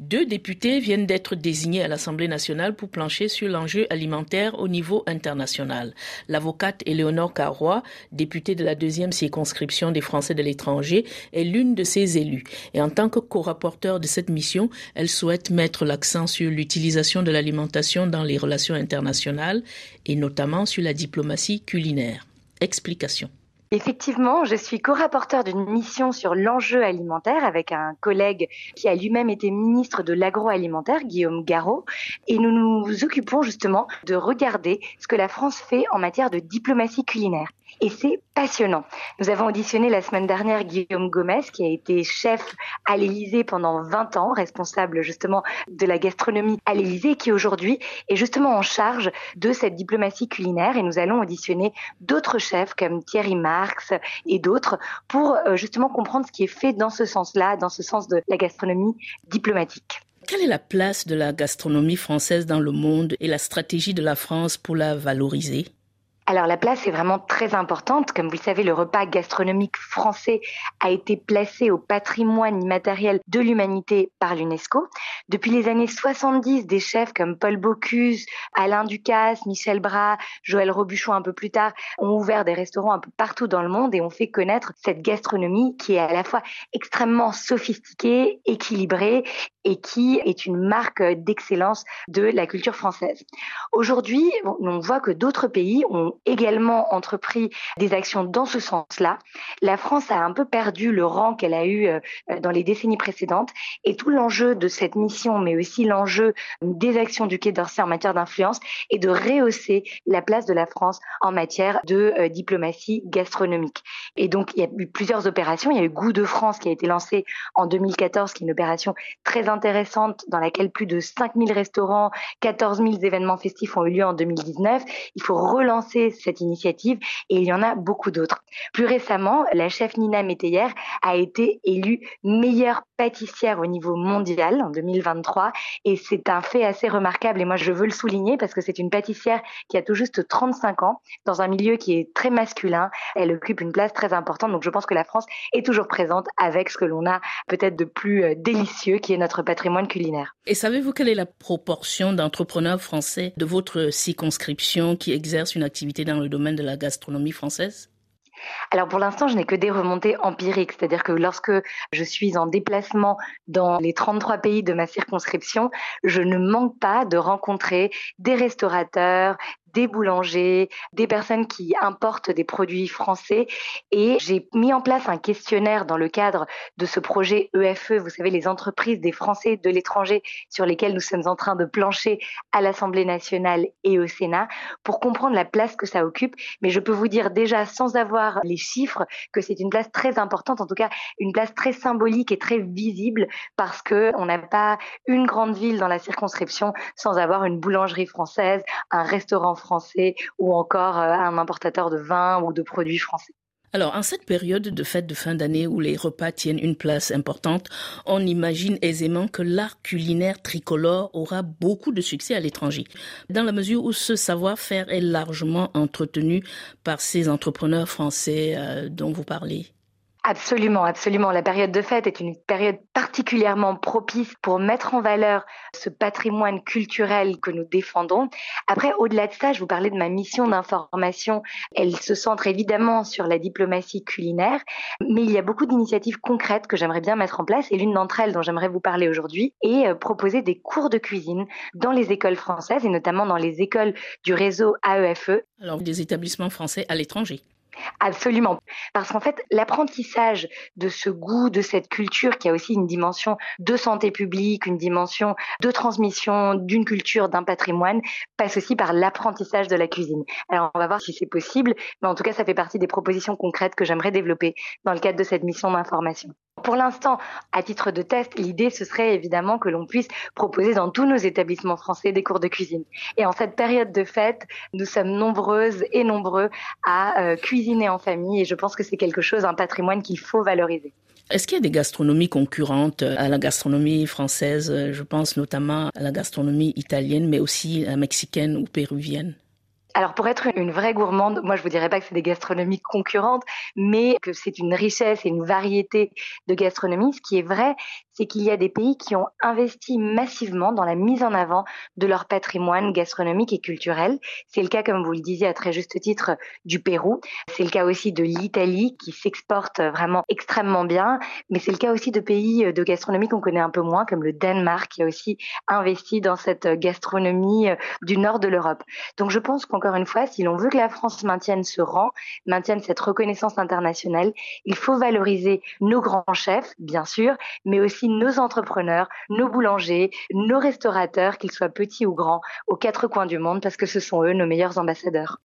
Deux députés viennent d'être désignés à l'Assemblée nationale pour plancher sur l'enjeu alimentaire au niveau international. L'avocate Eléonore Caroit, députée de la 2e circonscription des Français de l'étranger, est l'une de ces élus. Et en tant que co-rapporteure de cette mission, elle souhaite mettre l'accent sur l'utilisation de l'alimentation dans les relations internationales et notamment sur la diplomatie culinaire. Explication. Effectivement, je suis co-rapporteur d'une mission sur l'enjeu alimentaire avec un collègue qui a lui-même été ministre de l'agroalimentaire, Guillaume Garot, et nous nous occupons justement de regarder ce que la France fait en matière de diplomatie culinaire. Et c'est passionnant. Nous avons auditionné la semaine dernière Guillaume Gomez, qui a été chef à l'Élysée pendant 20 ans, responsable justement de la gastronomie à l'Élysée, qui aujourd'hui est justement en charge de cette diplomatie culinaire. Et nous allons auditionner d'autres chefs comme Thierry Marx et d'autres pour justement comprendre ce qui est fait dans ce sens-là, dans ce sens de la gastronomie diplomatique. Quelle est la place de la gastronomie française dans le monde et la stratégie de la France pour la valoriser ? Alors la place est vraiment très importante. Comme vous le savez, le repas gastronomique français a été placé au patrimoine immatériel de l'humanité par l'UNESCO. Depuis les années 70, des chefs comme Paul Bocuse, Alain Ducasse, Michel Bras, Joël Robuchon un peu plus tard, ont ouvert des restaurants un peu partout dans le monde et ont fait connaître cette gastronomie qui est à la fois extrêmement sophistiquée, équilibrée et qui est une marque d'excellence de la culture française. Aujourd'hui, on voit que d'autres pays ont également entrepris des actions dans ce sens-là. La France a un peu perdu le rang qu'elle a eu dans les décennies précédentes et tout l'enjeu de cette mission, mais aussi l'enjeu des actions du Quai d'Orsay en matière d'influence est de rehausser la place de la France en matière de diplomatie gastronomique. Et donc, il y a eu plusieurs opérations. Il y a eu Goût de France qui a été lancée en 2014, qui est une opération très intéressante dans laquelle plus de 5000 restaurants, 14 000 événements festifs ont eu lieu en 2019. Il faut relancer cette initiative et il y en a beaucoup d'autres. Plus récemment, la chef Nina Métayer a été élue meilleure pâtissière au niveau mondial en 2023 et c'est un fait assez remarquable et moi je veux le souligner parce que c'est une pâtissière qui a tout juste 35 ans dans un milieu qui est très masculin. Elle occupe une place très importante donc je pense que la France est toujours présente avec ce que l'on a peut-être de plus délicieux qui est notre patrimoine culinaire. Et savez-vous quelle est la proportion d'entrepreneurs français de votre circonscription qui exercent une activité dans le domaine de la gastronomie française ? Alors pour l'instant, je n'ai que des remontées empiriques, c'est-à-dire que lorsque je suis en déplacement dans les 33 pays de ma circonscription, je ne manque pas de rencontrer des restaurateurs, des boulangers, des personnes qui importent des produits français. Et j'ai mis en place un questionnaire dans le cadre de ce projet AEFE, vous savez, les entreprises des Français de l'étranger sur lesquelles nous sommes en train de plancher à l'Assemblée nationale et au Sénat pour comprendre la place que ça occupe. Mais je peux vous dire déjà, sans avoir les chiffres, que c'est une place très importante, en tout cas une place très symbolique et très visible parce qu'on n'a pas une grande ville dans la circonscription sans avoir une boulangerie française, un restaurant français ou encore un importateur de vin ou de produits français. Alors, en cette période de fête de fin d'année où les repas tiennent une place importante, on imagine aisément que l'art culinaire tricolore aura beaucoup de succès à l'étranger, dans la mesure où ce savoir-faire est largement entretenu par ces entrepreneurs français dont vous parlez. Absolument, absolument. La période de fête est une période particulièrement propice pour mettre en valeur ce patrimoine culturel que nous défendons. Après, au-delà de ça, je vous parlais de ma mission d'information. Elle se centre évidemment sur la diplomatie culinaire, mais il y a beaucoup d'initiatives concrètes que j'aimerais bien mettre en place et l'une d'entre elles dont j'aimerais vous parler aujourd'hui est proposer des cours de cuisine dans les écoles françaises et notamment dans les écoles du réseau AEFE. Alors, des établissements français à l'étranger. Absolument, parce qu'en fait, l'apprentissage de ce goût, de cette culture qui a aussi une dimension de santé publique, une dimension de transmission d'une culture, d'un patrimoine, passe aussi par l'apprentissage de la cuisine. Alors, on va voir si c'est possible, mais en tout cas, ça fait partie des propositions concrètes que j'aimerais développer dans le cadre de cette mission d'information. Pour l'instant, à titre de test, l'idée, ce serait évidemment que l'on puisse proposer dans tous nos établissements français des cours de cuisine. Et en cette période de fête, nous sommes nombreuses et nombreux à cuisiner en famille et je pense que c'est quelque chose, un patrimoine qu'il faut valoriser. Est-ce qu'il y a des gastronomies concurrentes à la gastronomie française? Je pense notamment à la gastronomie italienne, mais aussi à la mexicaine ou péruvienne. Alors pour être une vraie gourmande, moi je vous dirais pas que c'est des gastronomies concurrentes, mais que c'est une richesse et une variété de gastronomie. Ce qui est vrai, c'est qu'il y a des pays qui ont investi massivement dans la mise en avant de leur patrimoine gastronomique et culturel. C'est le cas, comme vous le disiez à très juste titre, du Pérou. C'est le cas aussi de l'Italie qui s'exporte vraiment extrêmement bien. Mais c'est le cas aussi de pays de gastronomie qu'on connaît un peu moins, comme le Danemark qui a aussi investi dans cette gastronomie du nord de l'Europe. Donc je pense qu'encore une fois, si l'on veut que la France maintienne ce rang, maintienne cette reconnaissance internationale, il faut valoriser nos grands chefs, bien sûr, mais aussi nos entrepreneurs, nos boulangers, nos restaurateurs, qu'ils soient petits ou grands, aux quatre coins du monde, parce que ce sont eux nos meilleurs ambassadeurs.